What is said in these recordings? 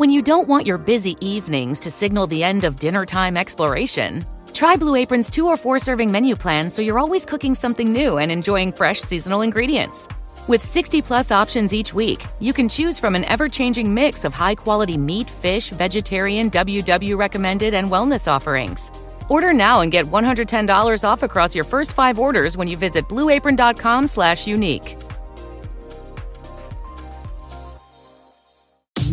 When you don't want your busy evenings to signal the end of dinner time exploration, try Blue Apron's 2 or 4-serving menu plans so you're always cooking something new and enjoying fresh seasonal ingredients. With 60-plus options each week, you can choose from an ever-changing mix of high-quality meat, fish, vegetarian, WW recommended, and wellness offerings. Order now and get $110 off across your first 5 orders when you visit blueapron.com/unique.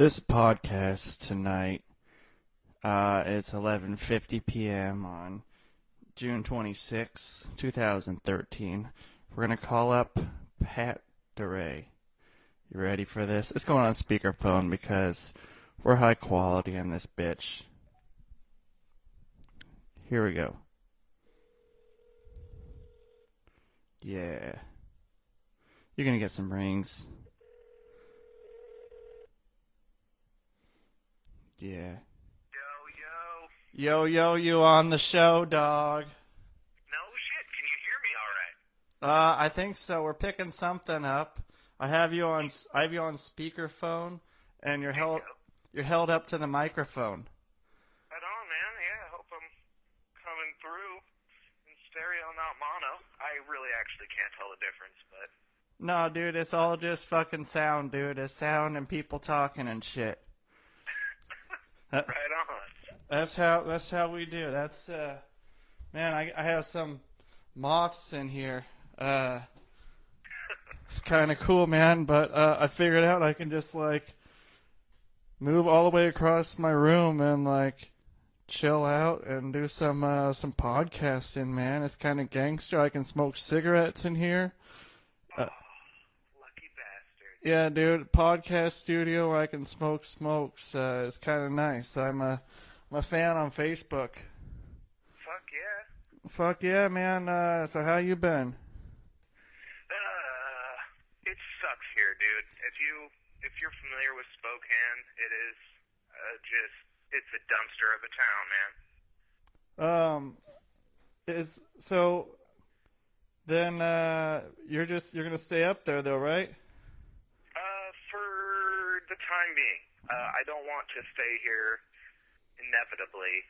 This podcast tonight, it's 11:50 p.m. on June 26, 2013. We're going to call up Pat DiRe. You ready for this? It's going on speakerphone because we're high quality in this bitch. Here we go. Yeah. You're going to get some rings. Yeah. Yo, yo. Yo, yo, you on the show, dog. No shit. Can you hear me all right? I think so. We're picking something up. I have you on speakerphone, and you're held up to the microphone. Right on, man. Yeah, I hope I'm coming through in stereo, not mono. I really actually can't tell the difference, but... No, dude, it's all just fucking sound, dude. It's sound and people talking and shit. Right on. That's how we do. That's man. I have some moths in here. It's kind of cool, man. But I figured out I can just like move all the way across my room and like chill out and do some podcasting, man. It's kind of gangster. I can smoke cigarettes in here. Yeah, dude, podcast studio where I can smoke smokes is kind of nice. I'm a fan on Facebook. Fuck yeah, man. So how you been? It sucks here, dude. If you're familiar with Spokane, it is it's a dumpster of a town, man. You're gonna stay up there though, right? Time being, I don't want to stay here inevitably,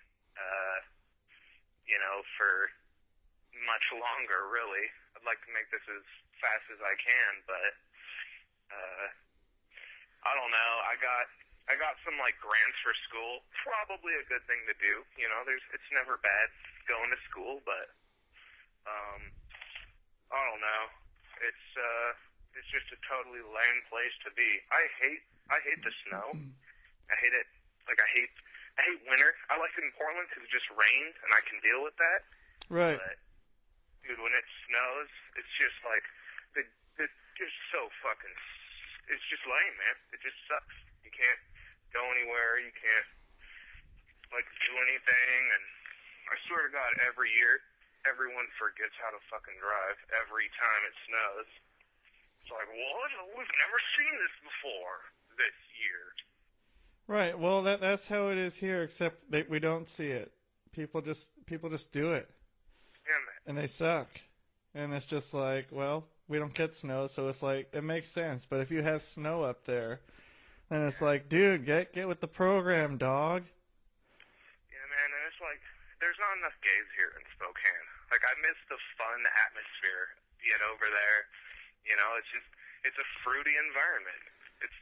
for much longer, really. I'd like to make this as fast as I can, but I don't know. I got some like grants for school. Probably a good thing to do. It's never bad going to school, but I don't know. It's just a totally lame place to be. I hate the snow. I hate it. Like, I hate winter. I like it in Portland because it just rained, and I can deal with that. Right. But, dude, when it snows, it's just like, it's just so fucking, it's just lame, man. It just sucks. You can't go anywhere. You can't, like, do anything. And I swear to God, every year, everyone forgets how to fucking drive every time it snows. It's like, what? We've never seen this before. This year. Right. Well, that's how it is here, except that we don't see it. People just do it. Damn it. And they suck. And it's just like, well, we don't get snow, so it's like it makes sense. But if you have snow up there, then it's like, dude, get with the program, dog. Yeah, man. And it's like there's not enough gays here in Spokane. Like I miss the fun atmosphere over there. It's a fruity environment. It's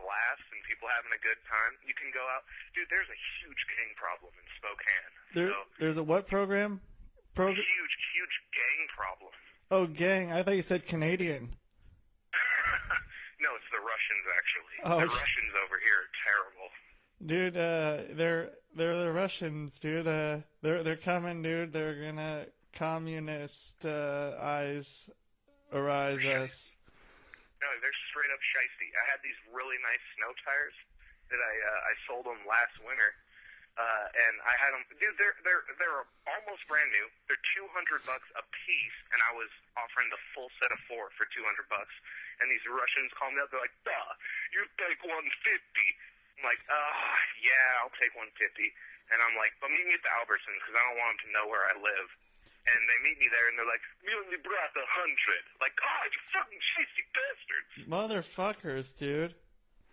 laughs and people having a good time. You can go out. Dude, there's a huge king problem in Spokane. There's a what program? A huge gang problem. Oh, gang. I thought you said Canadian. No, it's the Russians, actually. Oh, the Russians over here are terrible. Dude, they're the Russians, dude. They're coming, dude. They're gonna communist eyes arise us. No, they're straight up shiesty. I had these really nice snow tires that I sold them last winter, and I had them. Dude, they're almost brand new. They're $200 a piece, and I was offering the full set of four for $200. And these Russians called me up. They're like, "Duh, you take 150." I'm like, yeah, I'll take 150. And I'm like, but meet me at the Albertsons because I don't want them to know where I live. And they meet me there, and they're like, "We only brought 100." Like, oh, you fucking cheesy bastards, motherfuckers, dude.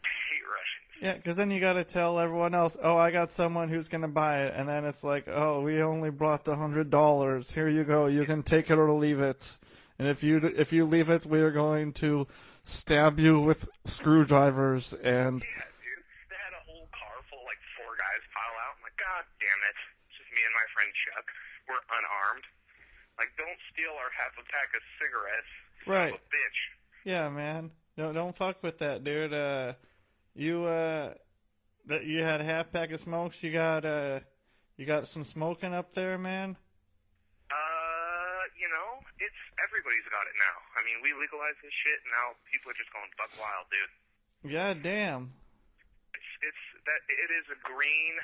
I hate Russians. Yeah, because then you got to tell everyone else, "Oh, I got someone who's gonna buy it," and then it's like, "Oh, we only brought the $100. Here you go. You can take it or leave it. And if you leave it, we are going to stab you with screwdrivers and." Yeah, dude. They had a whole car full, like four guys pile out. I'm like, God damn it! It's just me and my friend Chuck. We're unarmed. Like, don't steal our half a pack of cigarettes. Right. Son of a bitch. Yeah, man. No, don't fuck with that, dude. You had a half pack of smokes. You got some smoking up there, man. You know, it's everybody's got it now. I mean, we legalized this shit, and now people are just going buck wild, dude. God damn. It's a green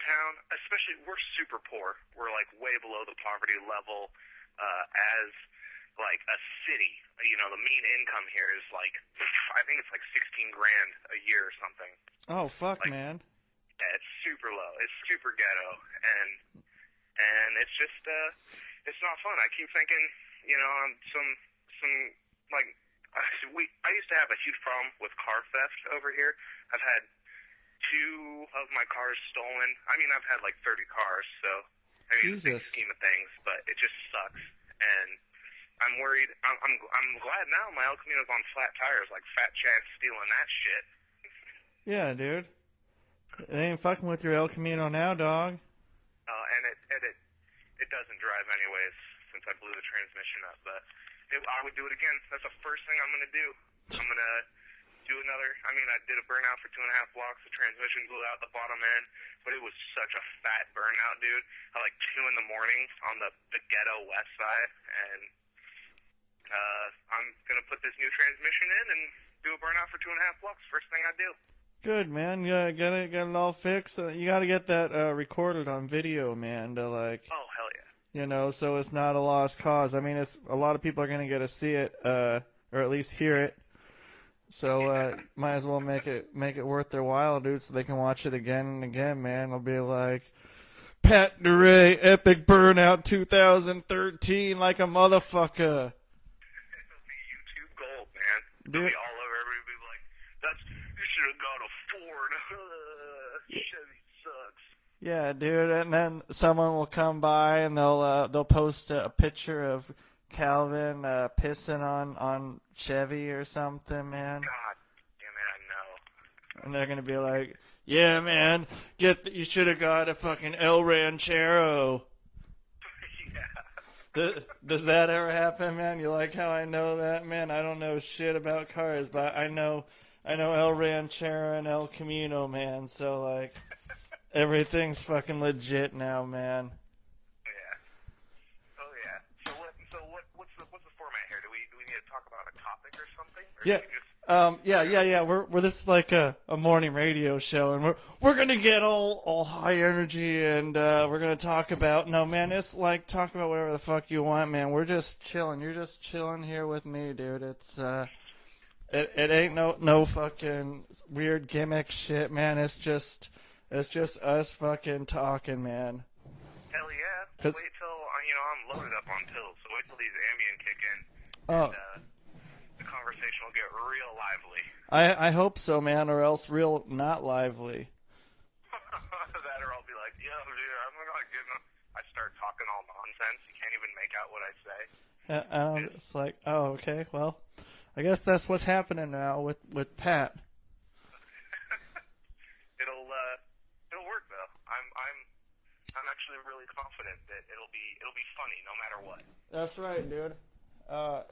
town, especially we're super poor. We're like way below the poverty level as like a city. You know, the mean income here is like I think it's like $16,000 a year or something. Oh fuck, like, man. Yeah, it's super low. It's super ghetto and it's just it's not fun. I keep thinking, you know, I'm some like I used to have a huge problem with car theft over here. I've had 2 of my cars stolen. I mean, I've had like 30 cars, so I mean, it's a big scheme of things, but it just sucks. And I'm worried. I'm glad now my El Camino's on flat tires. Like, fat chance stealing that shit. Yeah, dude. They ain't fucking with your El Camino now, dog. And it doesn't drive anyways since I blew the transmission up, but. I would do it again. That's the first thing I'm going to do. I'm going to do another. I mean, I did a burnout for 2.5 blocks. The transmission blew out the bottom end, but it was such a fat burnout, dude. At like 2 in the morning on the ghetto west side, and I'm going to put this new transmission in and do a burnout for 2.5 blocks. First thing I do. Good, man. Yeah, get it all fixed. You got to get that recorded on video, man, to like. Oh, hell yeah. You know, so it's not a lost cause. I mean, it's a lot of people are going to get to see it, or at least hear it. So might as well make it worth their while, dude, so they can watch it again and again, man. It'll be like, Pat DiRe, Epic Burnout 2013, like a motherfucker. It'll be YouTube gold, man. It'll be all over. Everybody be like, you should have got a Ford. Chevy sucks. Yeah, dude, and then someone will come by and they'll post a picture of Calvin pissing on Chevy or something, man. God damn it, I know. And they're gonna be like, "Yeah, man, you should have got a fucking El Ranchero." Yeah. Does that ever happen, man? You like how I know that, man? I don't know shit about cars, but I know El Ranchero and El Camino, man. So like. Everything's fucking legit now, man. Yeah. Oh yeah. So what's the format here? Do we need to talk about a topic or something? Or yeah. Yeah. We're this is like a morning radio show, and we're gonna get all high energy, and we're gonna talk about it's like talk about whatever the fuck you want, man. We're just chilling. You're just chilling here with me, dude. It's it ain't no fucking weird gimmick shit, man. It's just us fucking talking, man. Hell yeah. Wait till, I'm loaded up on pills, so wait till these Ambien kick in. Oh. And, the conversation will get real lively. I hope so, man, or else real not lively. That or I'll be like, yo, dude, I'm going to like give them. I start talking all nonsense. You can't even make out what I say. And I'm just like, oh, okay, well, I guess that's what's happening now with Pat. Really confident that it'll be funny no matter what. That's right, dude. The other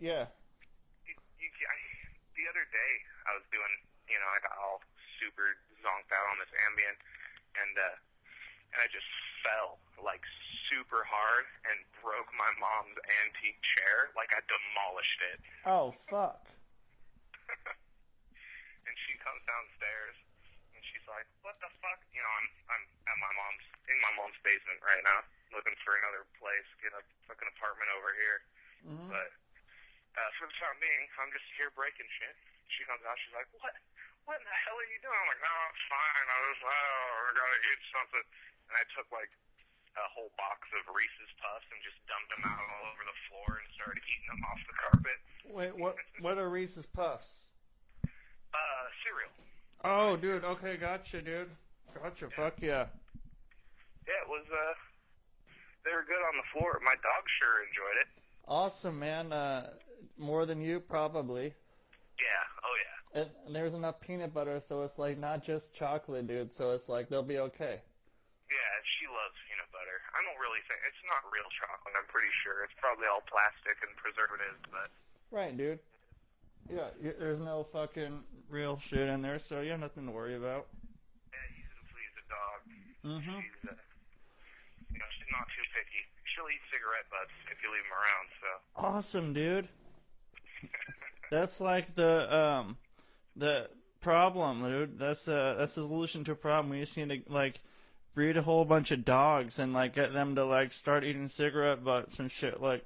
day I was doing, I got all super zonked out on this Ambien, and I just fell like super hard and broke my mom's antique chair. Like, I demolished it. Oh, fuck. And she comes downstairs, and she's like, what the fuck? You know, I'm at my mom's, in my mom's basement right now, looking for another place, get a fucking apartment over here. Mm-hmm. But for the time being, I'm just here breaking shit. She comes out, she's like, what in the hell are you doing? I'm like, no, it's fine. I was like, oh, I gotta eat something. And I took, like, a whole box of Reese's Puffs and just dumped them out all over the floor and started eating them off the carpet. Wait, what are Reese's Puffs? Cereal. Oh, dude. Okay, gotcha, dude. Gotcha. Yeah. Fuck yeah. Yeah, it was, they were good on the floor. My dog sure enjoyed it. Awesome, man. More than you, probably. Yeah. Oh, yeah. And there's enough peanut butter, so it's, like, not just chocolate, dude. So it's, like, they'll be okay. Yeah, she loves peanut butter. I don't really think... It's not real chocolate, I'm pretty sure. It's probably all plastic and preservatives, but... Right, dude. Yeah, there's no fucking real shit in there, so you have nothing to worry about. Yeah, easy to please a dog. Mm-hmm. She's, you know, she's not too picky. She'll eat cigarette butts if you leave them around, so... Awesome, dude. That's like the problem, dude. That's the solution to a problem. We just need to, like... breed a whole bunch of dogs and, like, get them to, like, start eating cigarette butts and shit, like...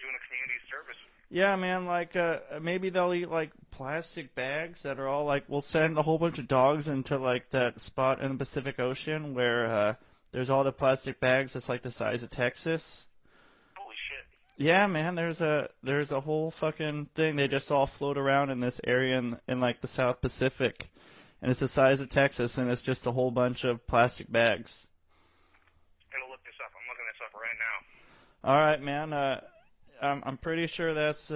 Doing a community service. Yeah, man, like, maybe they'll eat, like, plastic bags that are all, like... We'll send a whole bunch of dogs into, like, that spot in the Pacific Ocean where, there's all the plastic bags that's, like, the size of Texas. Holy shit. Yeah, man, there's a whole fucking thing. They just all float around in this area in like, the South Pacific. And it's the size of Texas, and it's just a whole bunch of plastic bags. I'm gonna look this up. I'm looking this up right now. All right, man. I'm pretty sure that's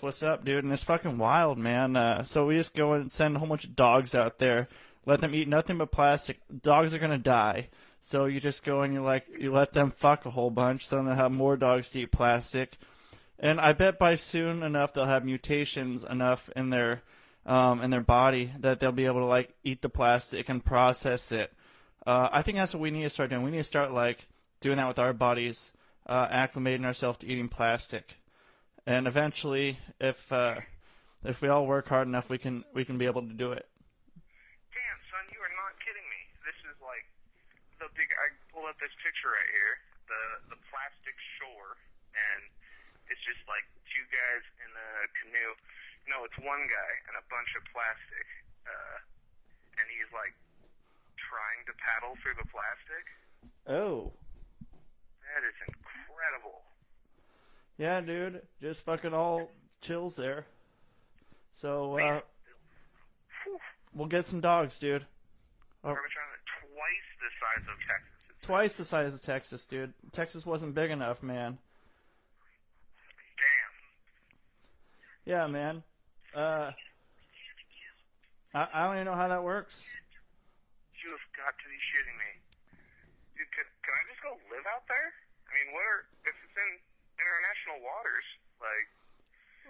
what's up, dude. And it's fucking wild, man. So we just go and send a whole bunch of dogs out there, let them eat nothing but plastic. Dogs are gonna die. So you just go and you let them fuck a whole bunch, so then they'll have more dogs to eat plastic. And I bet by soon enough they'll have mutations enough in their body that they'll be able to, like, eat the plastic and process it. I think that's what we need to start doing. We need to start, like, doing that with our bodies, acclimating ourselves to eating plastic. And eventually, if we all work hard enough, we can be able to do it. Damn, son, you are not kidding me. This is, like, the big... I pull up this picture right here, the plastic shore, and it's just, like, two guys in a canoe. No, it's one guy and a bunch of plastic, and he's, like, trying to paddle through the plastic. Oh. That is incredible. Yeah, dude, just fucking all chills there. So, we'll get some dogs, dude. Oh. Twice the size of Texas. Twice the size of Texas, dude. Texas wasn't big enough, man. Damn. Yeah, man. I don't even know how that works. You have got to be shitting me. Dude, can I just go live out there? I mean, if it's in international waters, like,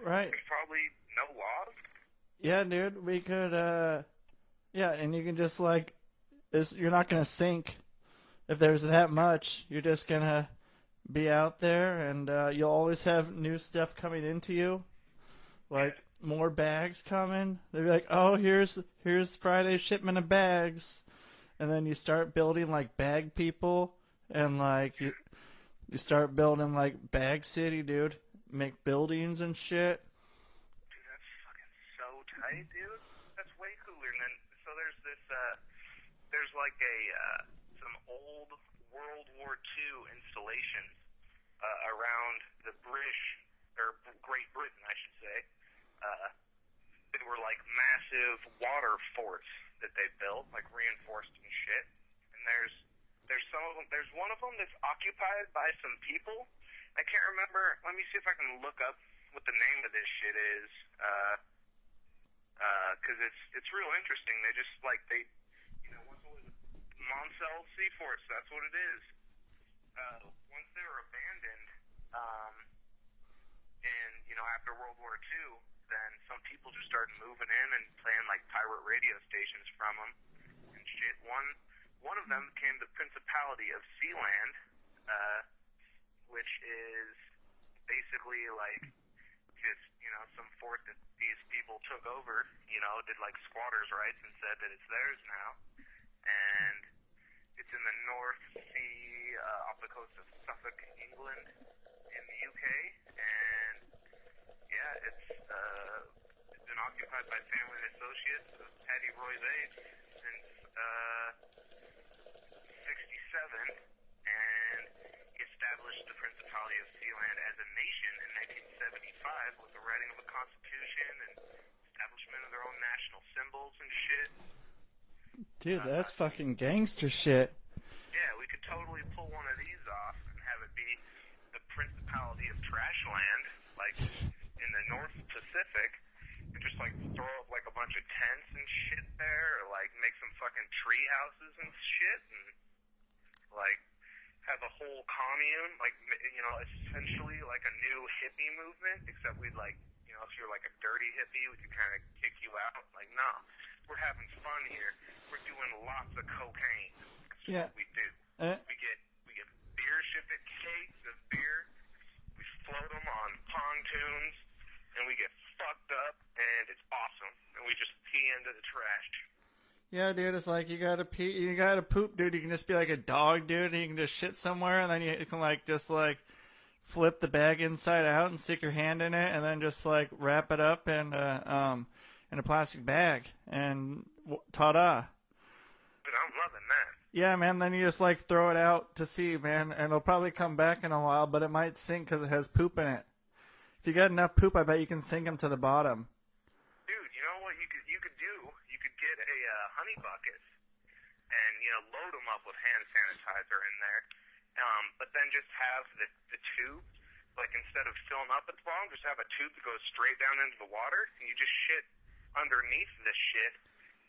right. There's probably no laws. Yeah, dude, we could, yeah, and you can just, like, you're not going to sink if there's that much. You're just going to be out there, and you'll always have new stuff coming into you. Like, more bags coming. They'd be like, oh, here's Friday's shipment of bags. And then you start building, like, bag people. And, like, you start building, like, Bag City, dude. Make buildings and shit. Dude, that's fucking so tight, dude. That's way cooler. And then, so there's this, there's, like, some old World War II installations around the British, or Great Britain, I should say. They were, like, massive water forts that they built, like, reinforced and shit. And there's some of them. There's one of them that's occupied by some people. I can't remember. Let me see if I can look up what the name of this shit is. 'Cause it's real interesting. They just, like, they, you know, once it was Maunsell Sea Forts. That's what it is. Once they were abandoned, and, you know, after World War II. And some people just started moving in and playing, like, pirate radio stations from them and shit. One One of them came the Principality of Sealand, which is basically like just, you know, some fort that these people took over, you know, did like squatters' rights and said that it's theirs now. And it's in the North Sea, off the coast of Suffolk, England, in the UK. And yeah, it's been occupied by family and associates of Paddy Roy Bates since 1967, and established the Principality of Sealand as a nation in 1975 with the writing of a constitution and establishment of their own national symbols and shit. Dude, that's fucking gangster shit. Yeah, we could totally pull one of these off and have it be the Principality of Trashland, like in the North Pacific, and just like throw up like a bunch of tents and shit there, or like make some fucking tree houses and shit, and like have a whole commune, like, you know, essentially like a new hippie movement, except we'd like, you know, if you're like a dirty hippie, we could kind of kick you out. Like, no, we're having fun here. We're doing lots of cocaine. That's what we do. We get beer, ship it, cakes of beer. We float them on pontoons, and we get fucked up, and it's awesome. And we just pee into the trash. Yeah, dude, it's like you gotta pee, you gotta poop, dude. You can just be like a dog, dude, and you can just shit somewhere, and then you can like just like flip the bag inside out and stick your hand in it, and then just like wrap it up in a plastic bag, and ta-da. Dude, I'm loving that. Yeah, man. Then you just like throw it out to sea, man, and it'll probably come back in a while, but it might sink because it has poop in it. If you got enough poop, I bet you can sink them to the bottom. Bucket, and, you know, load them up with hand sanitizer in there, but then just have the tube, like, instead of filling up at the bottom, just have a tube that goes straight down into the water, and you just shit underneath the shit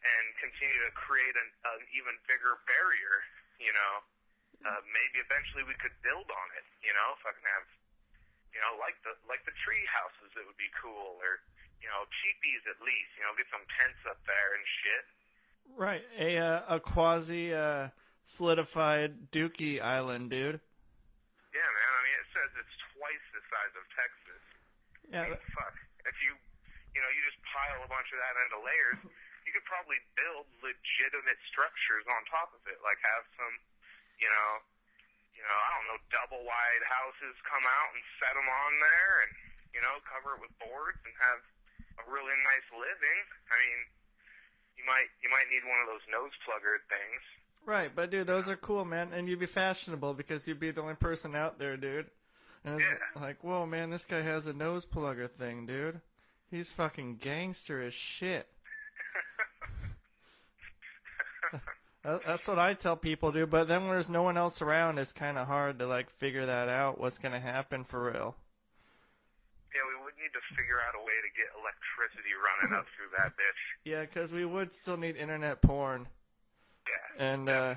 and continue to create an even bigger barrier, you know. Maybe eventually we could build on it, you know, if I can have, you know, like the tree houses, it would be cool, or, you know, cheapies at least, you know, get some tents up there and shit. Right, a quasi solidified Dookie Island, dude. Yeah, man. I mean, it says it's twice the size of Texas. Yeah. I mean, fuck. If you just pile a bunch of that into layers, you could probably build legitimate structures on top of it. Like have some, you know, I don't know, double wide houses come out and set them on there, and you know, cover it with boards and have a really nice living. I mean. You might need one of those nose plugger things. Right, but dude, those are cool, man, and you'd be fashionable because you'd be the only person out there, dude. And it's like, whoa, man, this guy has a nose plugger thing, dude. He's fucking gangster as shit. That's what I tell people, dude. But then when there's no one else around, it's kind of hard to like figure that out. What's gonna happen for real? Yeah, we would need to figure out a way to get electricity running up through that bitch. Yeah, because we would still need internet porn. Yeah, and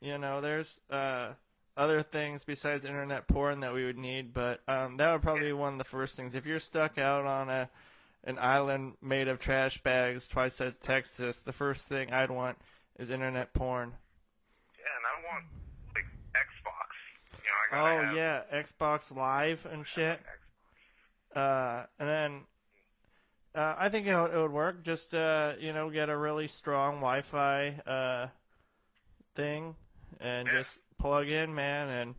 you know, there's other things besides internet porn that we would need, but that would probably be one of the first things. If you're stuck out on an island made of trash bags twice as Texas, the first thing I'd want is internet porn. Yeah, and I want like Xbox. You know, I gotta Xbox Live and shit. And then I think it would work. Just you know, get a really strong Wi-Fi thing and just plug in, man. And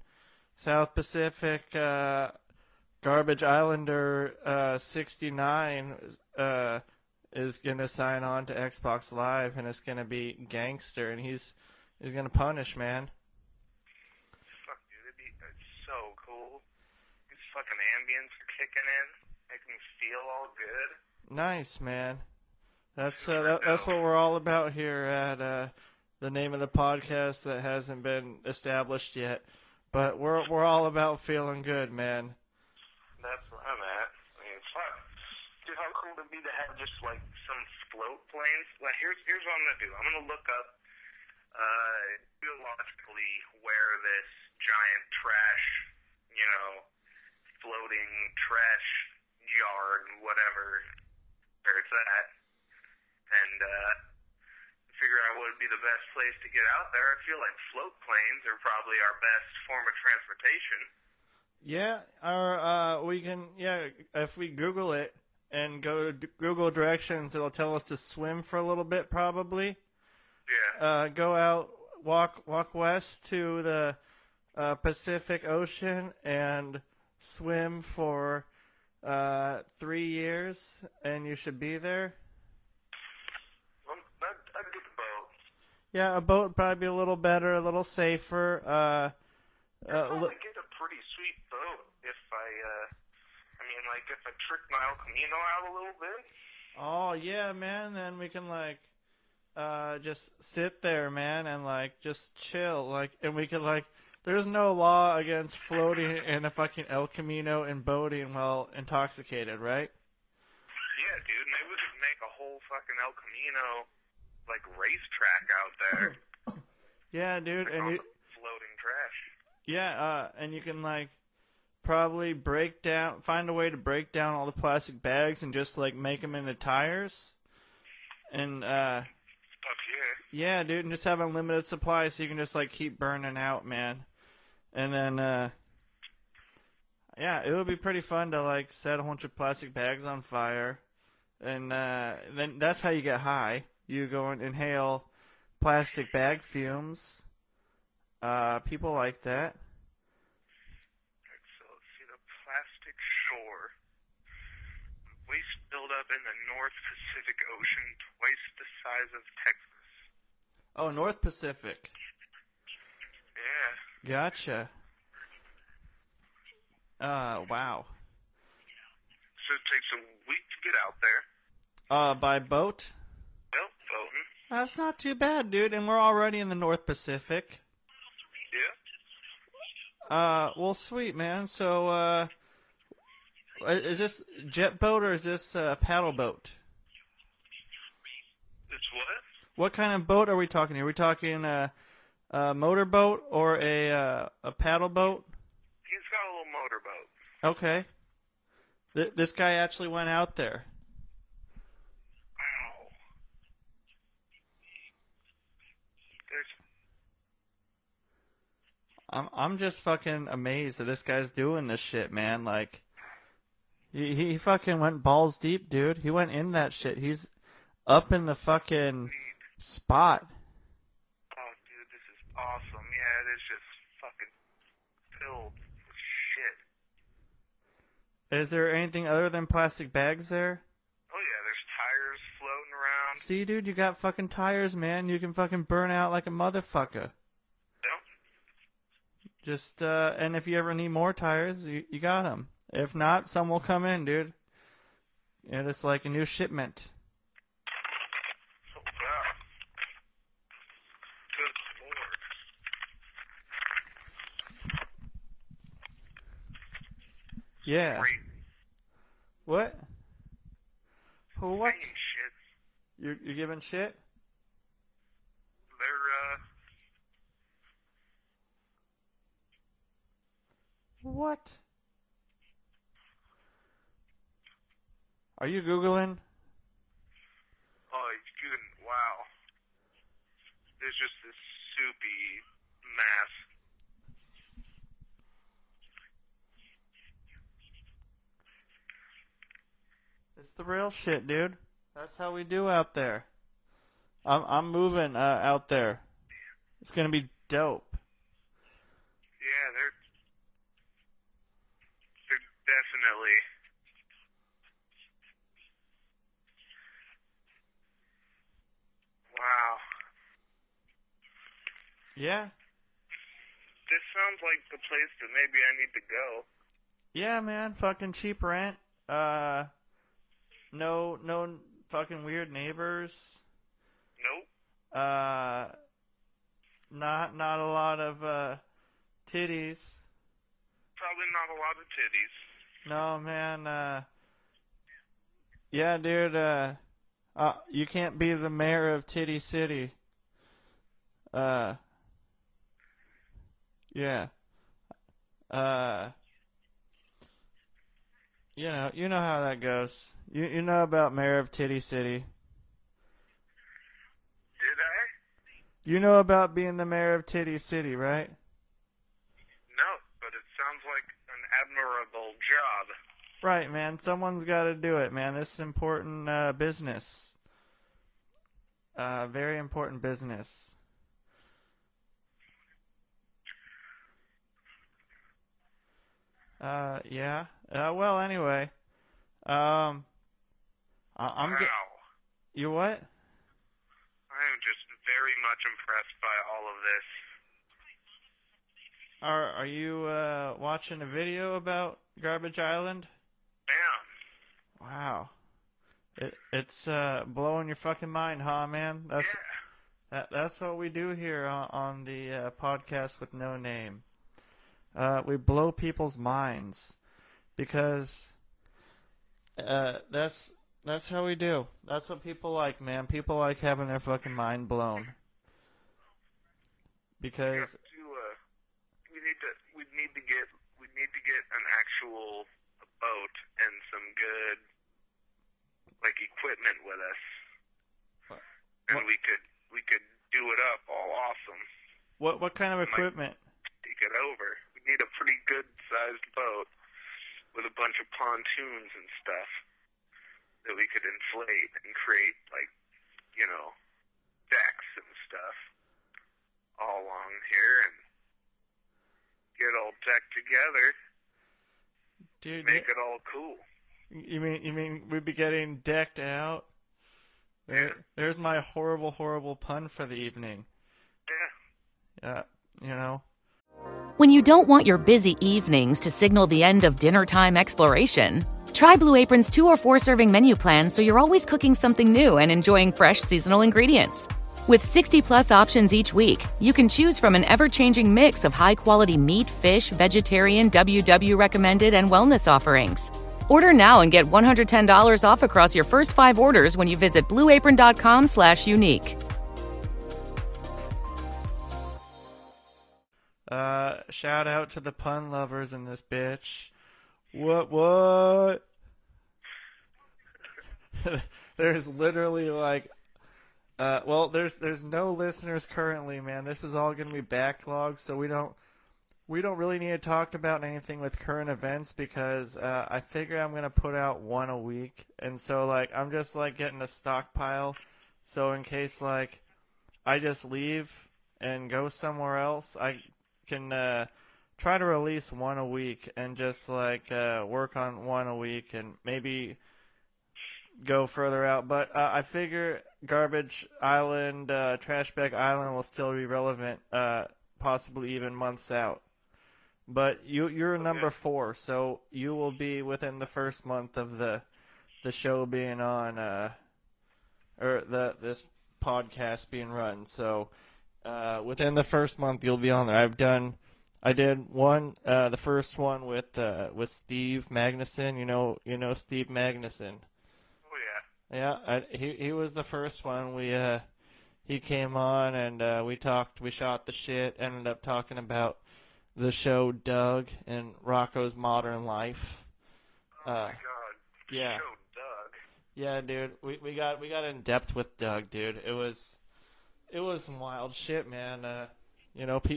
South Pacific Garbage Islander 69 is gonna sign on to Xbox Live, and it's gonna be gangster, and he's gonna punish, man. Fuck, dude, it's so cool. These fucking ambience are kicking in, making me feel all good. Nice, man. That's what we're all about here at the name of the podcast that hasn't been established yet, but we're all about feeling good, man. That's where I'm at. I mean, fuck, dude, how cool would it be to have just like some float planes? Like, here's what I'm gonna do. I'm gonna look up geologically where this giant trash, you know, floating trash yard and whatever. It's that, and figure out what would be be the best place to get out there. I feel like float planes are probably our best form of transportation. Yeah, or we can, yeah, if we Google it and go to Google Directions, it'll tell us to swim for a little bit probably. Yeah. Go out, walk west to the Pacific Ocean and swim for 3 years, and you should be there. I'd get the boat. Yeah, a boat would probably be a little better, a little safer. I'd get a pretty sweet boat if I trick my El Camino out a little bit. Oh, yeah, man, then we can, just sit there, man, and, just chill. And we could, there's no law against floating in a fucking El Camino and boating while intoxicated, right? Yeah, dude, maybe we could make a whole fucking El Camino, racetrack out there. Yeah, dude, and you... Floating trash. Yeah, and you can, probably find a way to break down all the plastic bags and just, make them into tires. And, yeah, dude, and just have unlimited supply so you can just, keep burning out, man. And then, yeah, it would be pretty fun to, set a bunch of plastic bags on fire. And then that's how you get high. You go and inhale plastic bag fumes. People like that. So, let's see, the plastic shore. Waste build up in the North Pacific Ocean, twice the size of Texas. Oh, North Pacific. Yeah. Gotcha. Wow. So it takes a week to get out there. By boat? Nope, boating. That's not too bad, dude, and we're already in the North Pacific. Yeah. Well, sweet, man. So, is this jet boat or is this paddle boat? It's what? What kind of boat are we talking here? Are we talking a motor boat or a paddle boat? He's got a little motor boat. Okay. This guy actually went out there. Wow. I'm just fucking amazed that this guy's doing this shit, man. He fucking went balls deep, dude. He went in that shit. He's up in the fucking spot. Oh, dude, this is awesome. Yeah, it is just fucking filled with shit. Is there anything other than plastic bags there? Oh, yeah, there's tires floating around. See, dude, you got fucking tires, man. You can fucking burn out like a motherfucker. Yep. Just, and if you ever need more tires, you got them. If not, some will come in, dude. And it's like a new shipment. Yeah. Crazy. What? What? Shit. You're giving shit? They're. What? Are you Googling? Oh, it's good. Wow. There's just this soupy mass. It's the real shit, dude. That's how we do out there. I'm moving out there. It's gonna be dope. Yeah, they're definitely. Wow. Yeah. This sounds like the place that maybe I need to go. Yeah, man. Fucking cheap rent. No fucking weird neighbors. Nope. Not a lot of titties. Probably not a lot of titties. No, man. Yeah, dude. You can't be the mayor of Titty City. Yeah. You know how that goes. You know about Mayor of Titty City. Did I? You know about being the mayor of Titty City, right? No, but it sounds like an admirable job. Right, man. Someone's got to do it, man. This is important business. Very important business. Yeah. Well, anyway. I'm wow. You what? I am just very much impressed by all of this. Are you watching a video about Garbage Island? Yeah. Wow. It's blowing your fucking mind, huh, man? That's what we do here on the podcast with no name. We blow people's minds because that's how we do. That's what people like, man. People like having their fucking mind blown. Because we need to get an actual boat and some good equipment with us. What? And we could do it up all awesome. What kind of equipment? Take it over. We need a pretty good sized boat with a bunch of pontoons and stuff that we could inflate and create decks and stuff all along here and get all decked together. Dude, make it all cool. You mean we'd be getting decked out? Yeah. There's my horrible, horrible pun for the evening. Yeah. When you don't want your busy evenings to signal the end of dinner time exploration, try Blue Apron's 2 or 4-serving menu plans so you're always cooking something new and enjoying fresh seasonal ingredients. With 60-plus options each week, you can choose from an ever-changing mix of high-quality meat, fish, vegetarian, WW recommended, and wellness offerings. Order now and get $110 off across your first 5 orders when you visit blueapron.com/unique. Shout out to the pun lovers in this bitch. What? There's literally there's no listeners currently, man. This is all going to be backlogged, so we don't really need to talk about anything with current events because I figure I'm going to put out one a week. And so, I'm just, getting a stockpile. So in case, I just leave and go somewhere else, I can try to release one a week and just, work on one a week and maybe go further out. But I figure Garbage Island, Trash Bag Island will still be relevant, possibly even months out. But you're number 4, so you will be within the first month of the show being on, or this podcast being run. So within the first month, you'll be on there. I did one, the first one with Steve Magnuson. You know Steve Magnuson. Oh yeah. Yeah, he was the first one we he came on and we shot the shit. Ended up talking about the show Doug and Rocco's Modern Life. Oh my God! Yeah. Show Doug. Yeah, dude. We got in depth with Doug, dude. It was some wild shit, man.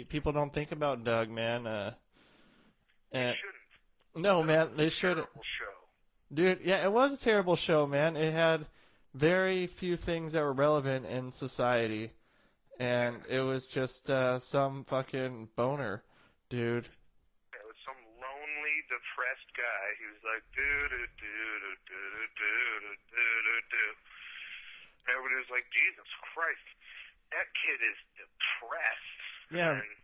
People don't think about Doug, man. They shouldn't. No, man, they shouldn't. Terrible show. Dude, yeah, it was a terrible show, man. It had very few things that were relevant in society, and it was just some fucking boner. Dude. It was some lonely, depressed guy. He was like, do-do-do-do-do-do-do-do-do-do. Everybody was like, Jesus Christ, that kid is depressed. Yeah, man.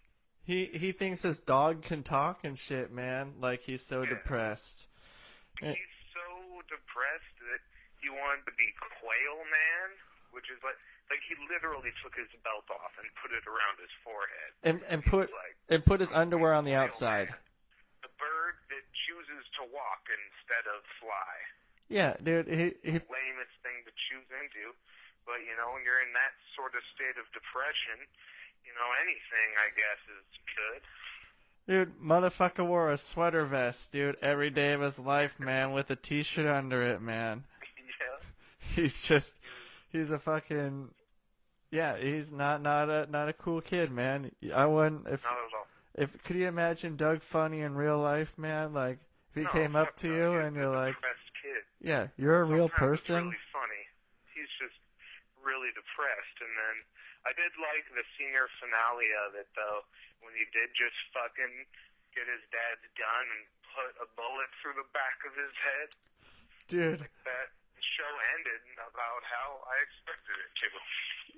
He thinks his dog can talk and shit, man. He's so depressed. He's so depressed that he wanted to be Quail Man, which is he literally took his belt off and put it around his forehead. And put his underwear on the outside. The bird that chooses to walk instead of fly. Yeah, dude. He lamest thing to choose into. But, when you're in that sort of state of depression, anything, I guess, is good. Dude, motherfucker wore a sweater vest, dude, every day of his life, man, with a t-shirt under it, man. Yeah. He's a fucking... Yeah, he's not a cool kid, man. I wouldn't if. Not at all. If could you imagine Doug Funny in real life, man? Like if he came up to you and you're like, yeah, you're a real person. He's really funny. He's just really depressed. And then I did like the senior finale of it though, when he did just fucking get his dad's gun and put a bullet through the back of his head. Dude, like that show ended about how I expected it to.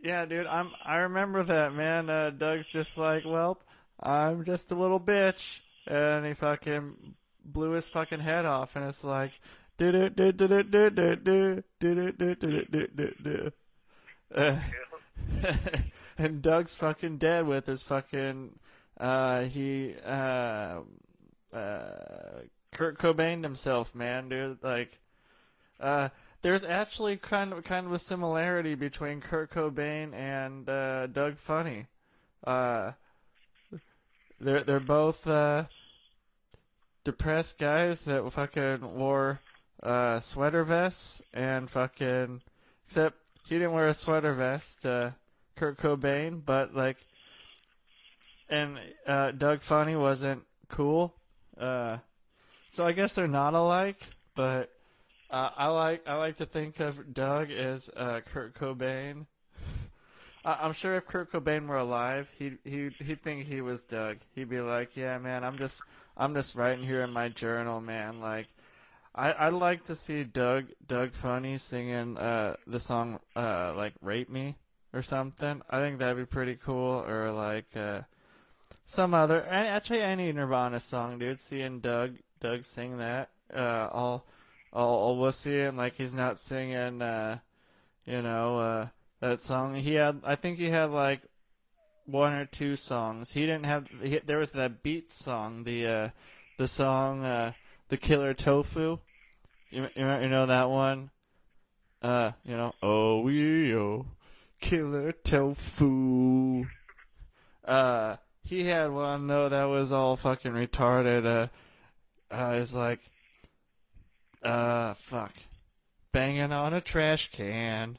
Yeah, dude, I remember that, man. Doug's just like, well, I'm just a little bitch, and he fucking blew his fucking head off, and it's like, do do do do do do do do do do do do do. And Doug's fucking dead with his fucking Kurt Cobained himself, man, dude. Like, there's actually kind of a similarity between Kurt Cobain and Doug Funny. They're both depressed guys that fucking wore sweater vests and fucking, except he didn't wear a sweater vest, Kurt Cobain, but like, and Doug Funny wasn't cool, so I guess they're not alike. But I like to think of Doug as Kurt Cobain. I'm sure if Kurt Cobain were alive, he'd think he was Doug. He'd be like, "Yeah, man, I'm just writing here in my journal, man. Like, I'd like to see Doug Funny singing the song like Rape Me or something. I think that'd be pretty cool. Or like some other, actually any Nirvana song, dude. Seeing Doug sing that, all wussy and like he's not singing, you know." That song he had, I think he had like one or two songs. He didn't have. There was that Beats song, the song, the Killer Tofu. You know that one. You know, oh yeah, Killer Tofu. He had one though that was all fucking retarded. It's like, fuck, banging on a trash can.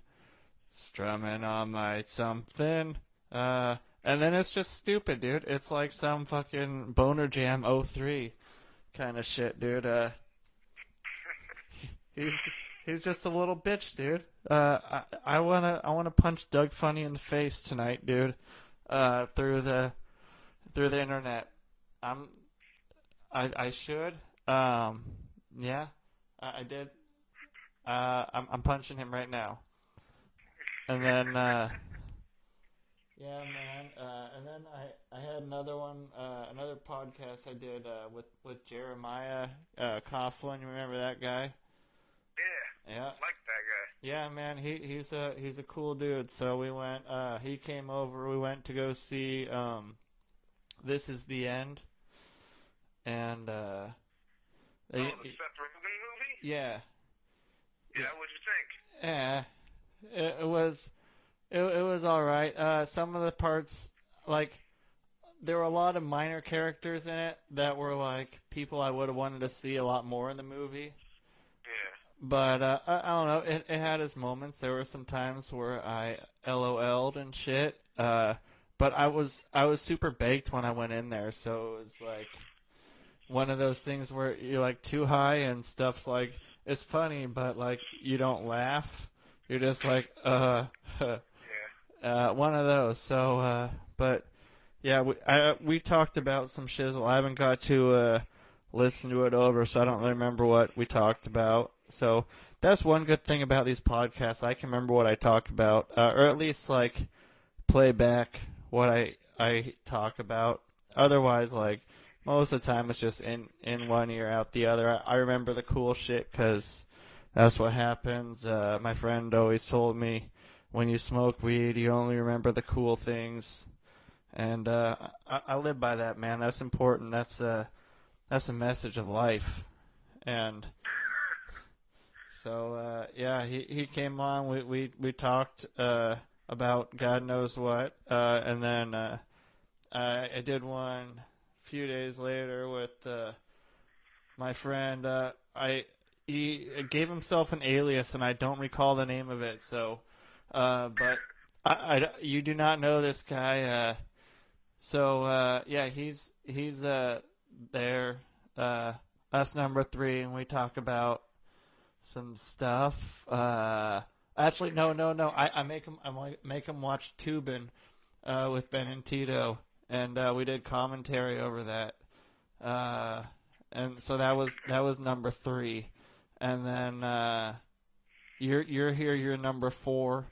Strumming on my something. And then it's just stupid, dude. It's like some fucking Boner Jam 03 kind of shit, dude. He's just a little bitch, dude. I wanna punch Doug Funny in the face tonight, dude. Through the internet. I should. Yeah. I did. I'm punching him right now. And then, yeah, man. And then I had another one, another podcast I did with Jeremiah Coughlin. You remember that guy? Yeah. Yeah. I like that guy. Yeah, man. He's a cool dude. So we went. He came over. We went to go see This Is the End. And the Seth Rogen movie. Yeah. Yeah. What'd you think? Yeah. It was all right. Some of the parts, like, there were a lot of minor characters in it that were like people I would have wanted to see a lot more in the movie. Yeah. But I don't know. It had its moments. There were some times where I LOL'd and shit. But I was super baked when I went in there, so it was like one of those things where you're like too high and stuff. Like it's funny, but like you don't laugh. You're just like, one of those. So, but yeah, we talked about some shizzle. I haven't got to listen to it over, so I don't really remember what we talked about. So that's one good thing about these podcasts. I can remember what I talked about, or at least like play back what I talk about. Otherwise, like most of the time, it's just in one ear out the other. I remember the cool shit because. That's what happens. My friend always told me, when you smoke weed, you only remember the cool things. And I live by that, man. That's important. That's a message of life. And so, yeah, he came on. We talked about God knows what. And then I did one a few days later with my friend. He gave himself an alias, and I don't recall the name of it. So, but You do not know this guy. Yeah, he's there. Us number three, and we talk about some stuff. Actually, no. I make him watch Tubin with Ben and Tito, and we did commentary over that. And so that was number three, and then you're here. You're number four,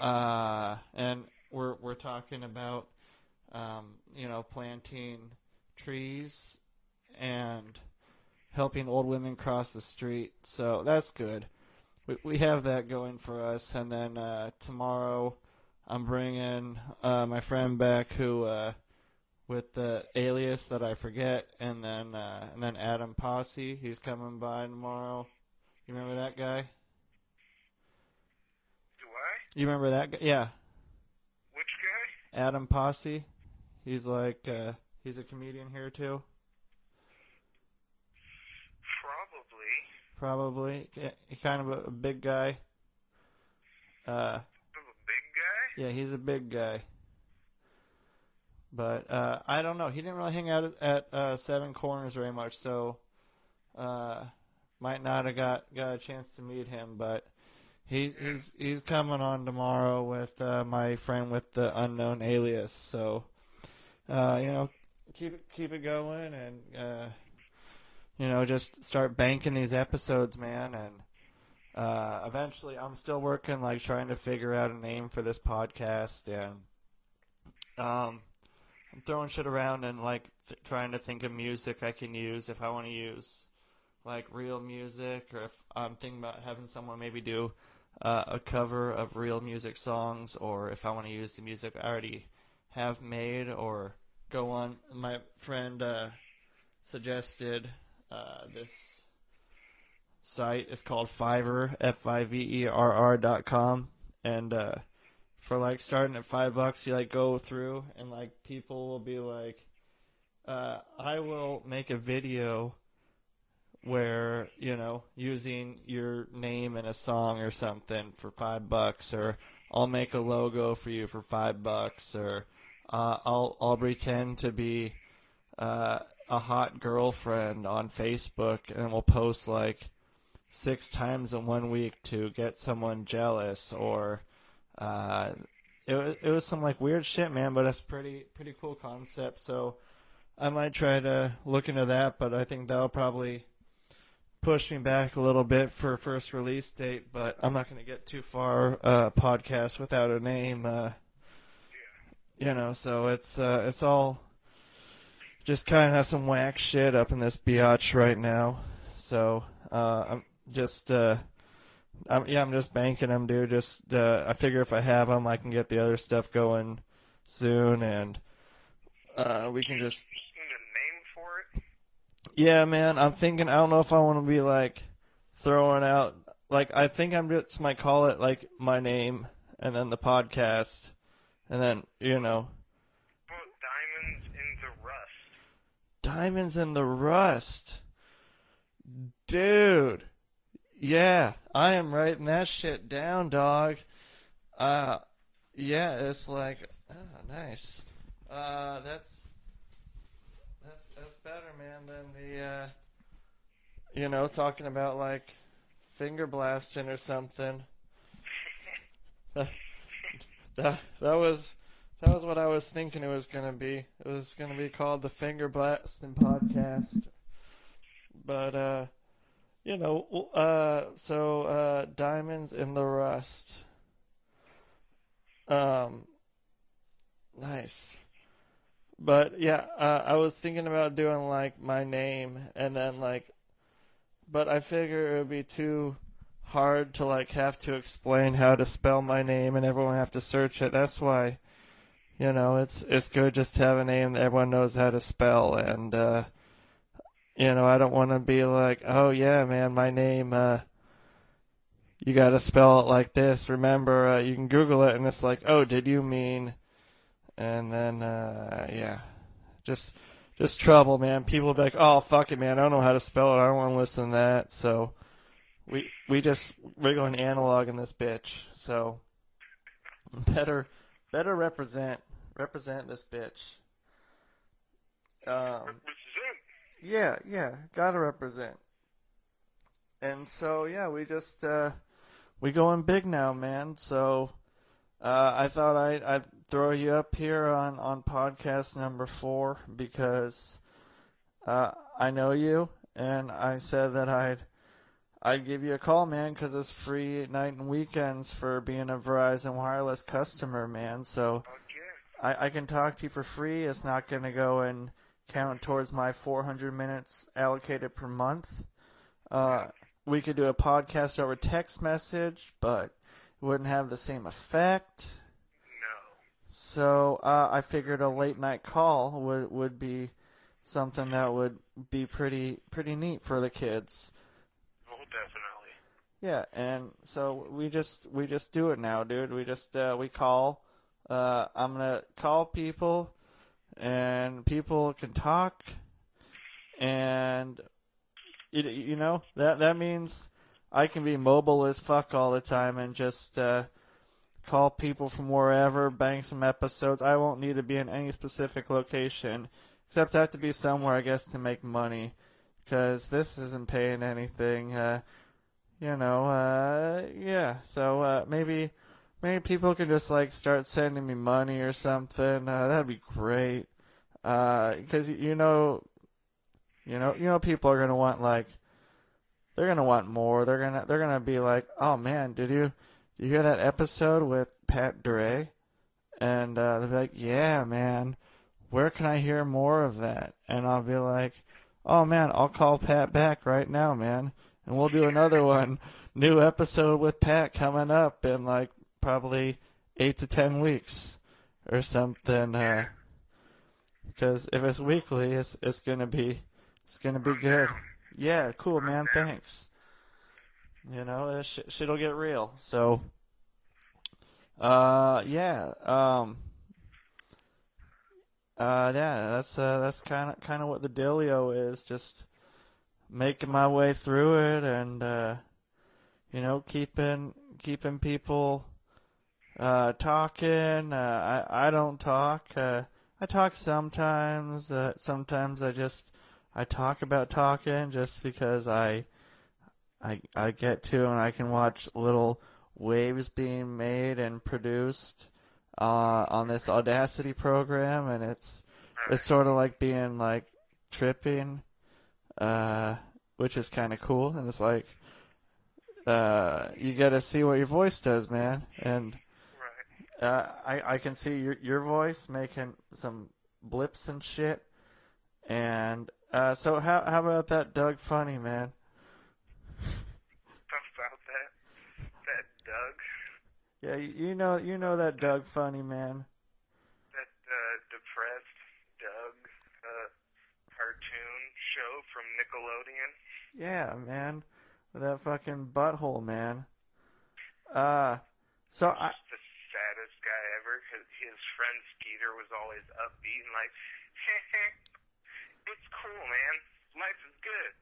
and we're talking about planting trees and helping old women cross the street. So that's good. We have that going for us. And then tomorrow, I'm bringing my friend back who. With the alias that I forget, and then Adam Posse, he's coming by tomorrow. You remember that guy? Do I? You remember that guy? Yeah. Which guy? Adam Posse. He's like he's a comedian here too. Probably. Kind of a big guy. A big guy? Yeah, he's a big guy. But I don't know. He didn't really hang out at Seven Corners very much, so might not have got a chance to meet him. But he's coming on tomorrow with my friend with the unknown alias. So keep it going, and just start banking these episodes, man. And eventually, I'm still working trying to figure out a name for this podcast, and I'm throwing shit around and trying to think of music I can use if I want to use real music, or if I'm thinking about having someone maybe do a cover of real music songs, or if I want to use the music I already have made, or go on. My friend suggested this site. It's called Fiverr, FIVERR.com, and for starting at $5, you go through and people will be I will make a video where using your name in a song or something for $5, or I'll make a logo for you for $5, or I'll pretend to be a hot girlfriend on Facebook, and we'll post 6 times in 1 week to get someone jealous, or. It was some weird shit, man, but it's pretty cool concept. So I might try to look into that, but I think that'll probably push me back a little bit for first release date. But I'm not going to get too far podcast without a name, So it's all just kind of some whack shit up in this biatch right now. So I'm just. I'm just banking them, dude. Just I figure if I have them, I can get the other stuff going soon, and we can just. You need a name for it? Yeah, man. I'm thinking. I don't know if I want to be throwing out. I think I'm just might call it my name, and then the podcast, and then What about Diamonds in the Rust? Diamonds in the Rust, dude. Yeah, I am writing that shit down, dog. Yeah, it's nice. That's better, man, than the, talking about, finger blasting or something. That was what I was thinking it was gonna be. It was gonna be called the Finger Blasting Podcast. But, Diamonds in the Rust. Nice. But, yeah, I was thinking about doing, my name, and then, but I figure it would be too hard to, have to explain how to spell my name and everyone have to search it. That's why, it's good just to have a name that everyone knows how to spell, and, I don't want to be oh, yeah, man, my name, you got to spell it like this. Remember, you can Google it, and it's oh, did you mean? And then, yeah, just trouble, man. People will be oh, fuck it, man, I don't know how to spell it. I don't want to listen to that. So we're going analog in this bitch. So Better represent this bitch. Yeah, gotta represent. And so yeah, we just we going big now, man. So I thought I'd throw you up here on podcast number 4 because I know you, and I said that I'd give you a call, man, because it's free night and weekends for being a Verizon Wireless customer, man. So I can talk to you for free. It's not going to go and count towards my 400 minutes allocated per month. We could do a podcast over text message, but it wouldn't have the same effect. No. So I figured a late-night call would be something that would be pretty neat for the kids. Definitely. Yeah, and so we just do it now, dude. We just we call. I'm gonna call people, and people can talk, and you know that means I can be mobile as fuck all the time and just call people from wherever, bang some episodes. I won't need to be in any specific location, except I have to be somewhere, I guess, to make money. Because this isn't paying anything, yeah. So maybe people can just like start sending me money or something. That'd be great. Because you know, people are gonna want like they're gonna want more. They're gonna be like, oh man, did you hear that episode with Pat DiRe? And they'll be like, yeah, man. Where can I hear more of that? And I'll be like, oh, man, I'll call Pat back right now, man. And we'll do another one. New episode with Pat coming up in, like, probably 8 to 10 weeks or something. Because if it's weekly, it's going to be good. Yeah, cool, man, thanks. You know, shit'll get real. So, that's kind of what the dealio is. Just making my way through it, and keeping people talking. I don't talk. I talk sometimes. Sometimes I talk about talking just because I get to, and I can watch little waves being made and produced on this Audacity program, and it's sort of like being like tripping, which is kind of cool. And it's like you gotta see what your voice does, man. And I can see your voice making some blips and shit. And so how about that Doug Funny, man? Yeah, you know that Doug Funny, man. That depressed Doug cartoon show from Nickelodeon. Yeah, man, that fucking butthole, man. So I. Just the saddest guy ever. His friend Skeeter was always upbeat and like, it's cool, man. Life is good.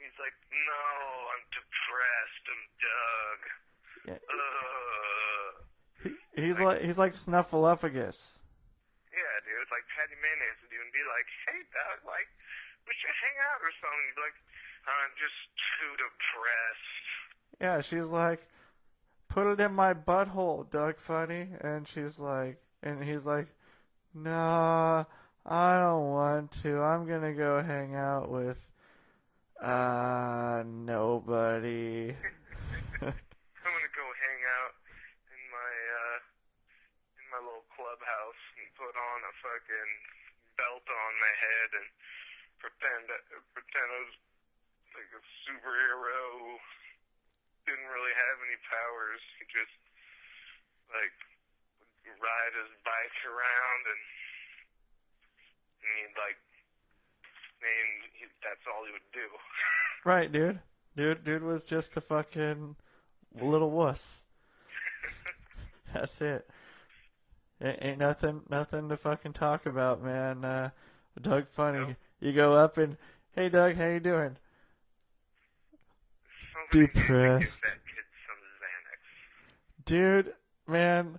And he's like, no, I'm depressed. I'm Doug. Yeah. He's like Snuffleupagus. Yeah, dude, it's like Patty Mayonnaise would even be like, hey, Doug, like, we should hang out or something. He's like, I'm just too depressed. Yeah, she's like, put it in my butthole, Doug Funny. And she's like, and he's like, nah, I don't want to. I'm going to go hang out with, nobody. I'm going to go hang out in my little clubhouse and put on a fucking belt on my head and pretend I was like a superhero who didn't really have any powers. He just, like, would ride his bike around and he'd, like, that's all he would do. Right, dude. Dude was just a fucking little wuss. That's it. Ain't nothing to fucking talk about, man. Doug Funny, nope. You go up and, hey, Doug, how you doing? Depressed. Give that kid some Xanax. Dude, man,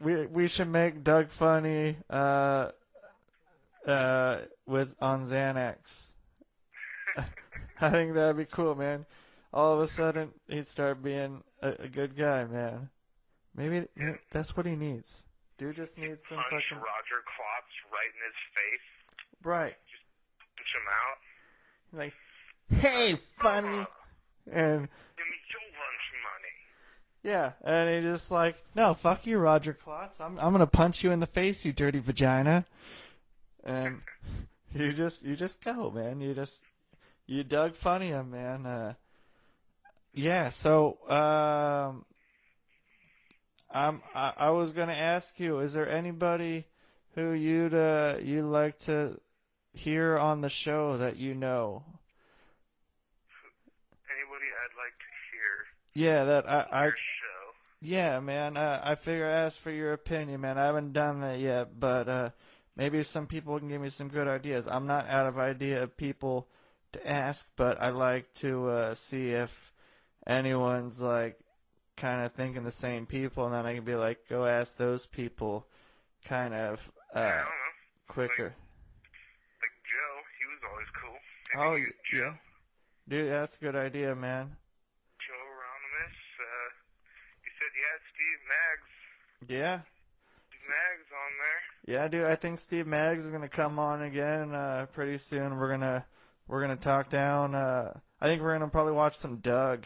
We should make Doug Funny with on Xanax. I think that'd be cool, man. All of a sudden, he'd start being a good guy, man. Maybe that's what he needs. Dude just needs some punch fucking... Roger Klotz right in his face. Right. Just punch him out. Like, hey, Funny. And... give me your lunch money. Yeah, and he just like, no, fuck you, Roger Klotz. I'm gonna punch you in the face, you dirty vagina. And you just go, man. You Doug Funny him, man. Yeah. So I was gonna ask you, is there anybody who you'd like to hear on the show that you know? Anybody I'd like to hear? Yeah, that I yeah, man. I figure I asked for your opinion, man. I haven't done that yet, but maybe some people can give me some good ideas. I'm not out of idea of people to ask, but I like to see if anyone's like kind of thinking the same people, and then I can be like, go ask those people, kind of I don't know. Quicker. Like Joe, he was always cool. Maybe oh, Joe. Dude, that's a good idea, man. Joe Ronimus, you said you had Steve Maggs. Yeah. Steve Maggs on there. Yeah, dude, I think Steve Maggs is gonna come on again pretty soon. We're gonna talk down. I think we're gonna probably watch some Doug.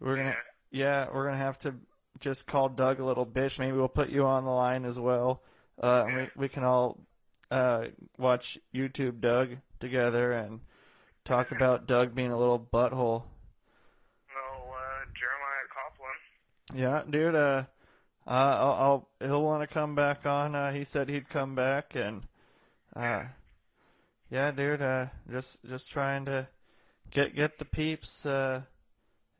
We're gonna have to just call Doug a little bitch. Maybe we'll put you on the line as well. And we can all watch YouTube Doug together and talk about Doug being a little butthole. No, Jeremiah Coughlin. Yeah, dude. He'll want to come back on. He said he'd come back, and yeah, dude. Just trying to get the peeps.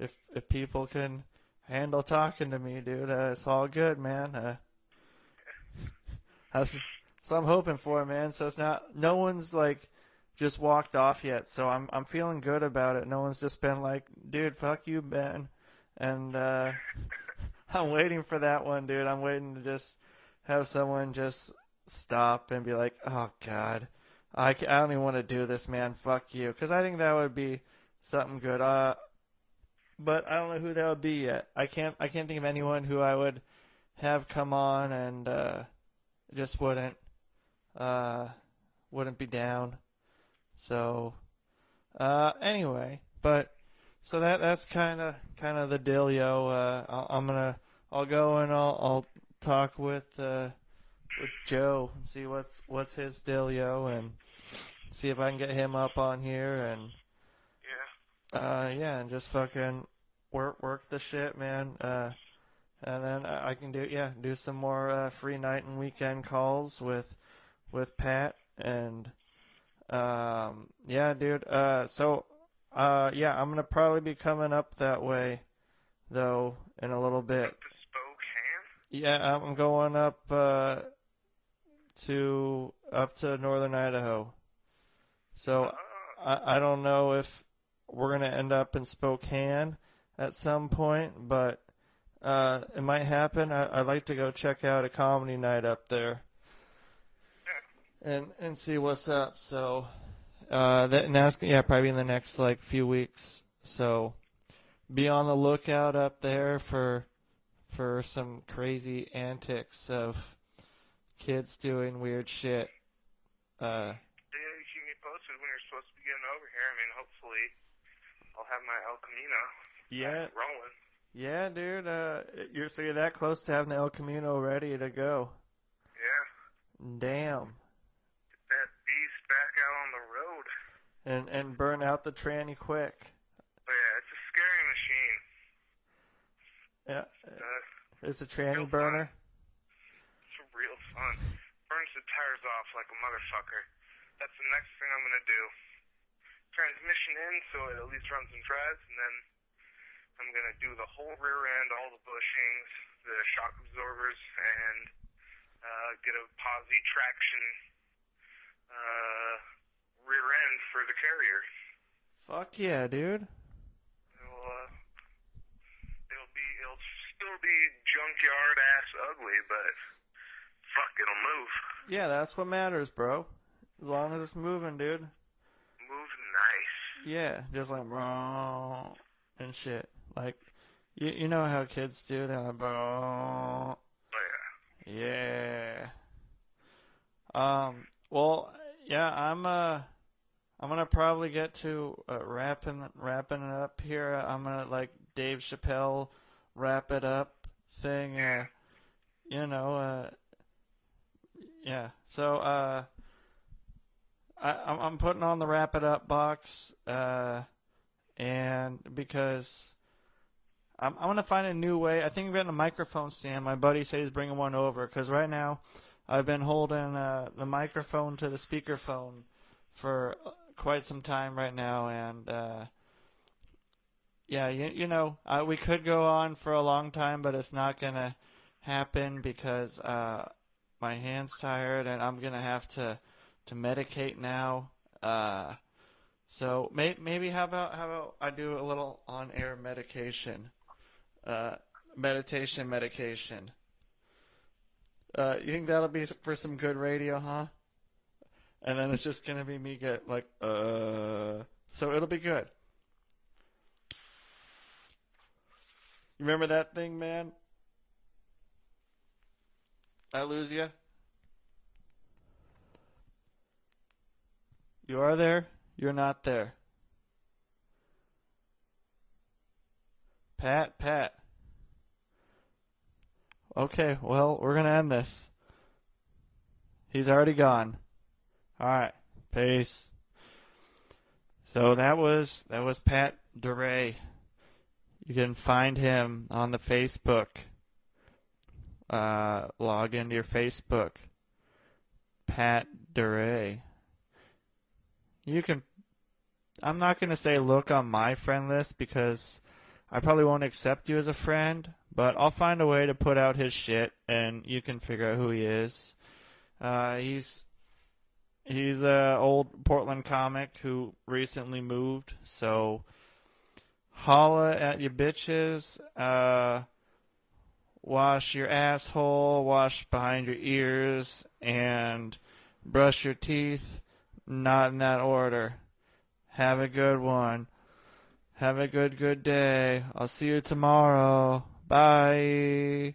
If people can handle talking to me, dude, it's all good, man. That's what I'm hoping for, man. So it's not no one's like just walked off yet. So I'm feeling good about it. No one's just been like, dude, fuck you, Ben. And I'm waiting for that one, dude. I'm waiting to just have someone just stop and be like, oh, God, I don't even want to do this, man. Fuck you. Because I think that would be something good. But I don't know who that would be yet. I can't think of anyone who I would have come on and just wouldn't be down. So anyway, but so that's kind of the dealio. I'll go and I'll talk with Joe and see what's his dealio and see if I can get him up on here and. Yeah, and just fucking work the shit, man. And then I can do some more free night and weekend calls with Pat and yeah, dude. So I'm gonna probably be coming up that way though in a little bit. Up to Spokane? Yeah, I'm going up to northern Idaho. So I don't know if. We're going to end up in Spokane at some point, but it might happen. I'd like to go check out a comedy night up there and see what's up. So that's probably in the next like few weeks. So be on the lookout up there for some crazy antics of kids doing weird shit. Yeah, you keep me posted when you're supposed to be getting over here. I mean, hopefully... I'll have my El Camino. Yeah. Rolling. Yeah, dude. You're that close to having the El Camino ready to go. Yeah. Damn. Get that beast back out on the road. And burn out the tranny quick. Oh, yeah, it's a scary machine. Yeah. It's a tranny burner. Fun. It's real fun. Burns the tires off like a motherfucker. That's the next thing I'm going to do. Transmission in, so it at least runs and drives, and then I'm going to do the whole rear end, all the bushings, the shock absorbers, and get a Posse traction rear end for the carrier. Fuck yeah, dude. It'll be junkyard ass ugly, but fuck, it'll move. Yeah, that's what matters, bro. As long as it's moving, dude. Move nice. Yeah, just like and shit. Like you know how kids do. They're like oh yeah. Yeah. Well, yeah. I'm gonna probably get to wrapping it up here. I'm gonna like Dave Chappelle wrap it up thing. Yeah. You know. Yeah. So. I'm putting on the wrap it up box, and because I'm gonna find a new way. I think I'm getting a microphone stand. My buddy said he's bringing one over because right now I've been holding the microphone to the speakerphone for quite some time right now, and yeah, you know we could go on for a long time, but it's not gonna happen because my hand's tired and I'm gonna have to medicate now, so maybe how about I do a little on air meditation. You think that'll be for some good radio, huh? And then it's just gonna be me get like so it'll be good. You remember that thing, man? I lose ya. You are there. You're not there. Pat. Okay, well, we're going to end this. He's already gone. All right. Peace. So that was Pat DiRe. You can find him on the Facebook. Log into your Facebook. Pat DiRe. You can. I'm not going to say look on my friend list because I probably won't accept you as a friend, but I'll find a way to put out his shit and you can figure out who he is. He's an old Portland comic who recently moved, so holla at you bitches. Wash your asshole, wash behind your ears, and brush your teeth. Not in that order. Have a good one. Have a good day. I'll see you tomorrow. Bye.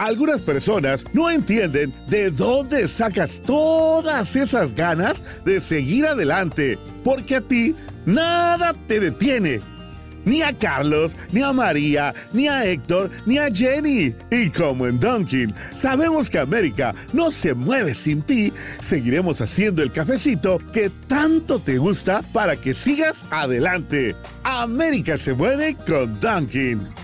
Algunas personas no entienden de dónde sacas todas esas ganas de seguir adelante, porque a ti nada te detiene. Ni a Carlos, ni a María, ni a Héctor, ni a Jenny. Y como en Dunkin', sabemos que América no se mueve sin ti, seguiremos haciendo el cafecito que tanto te gusta para que sigas adelante. América se mueve con Dunkin'.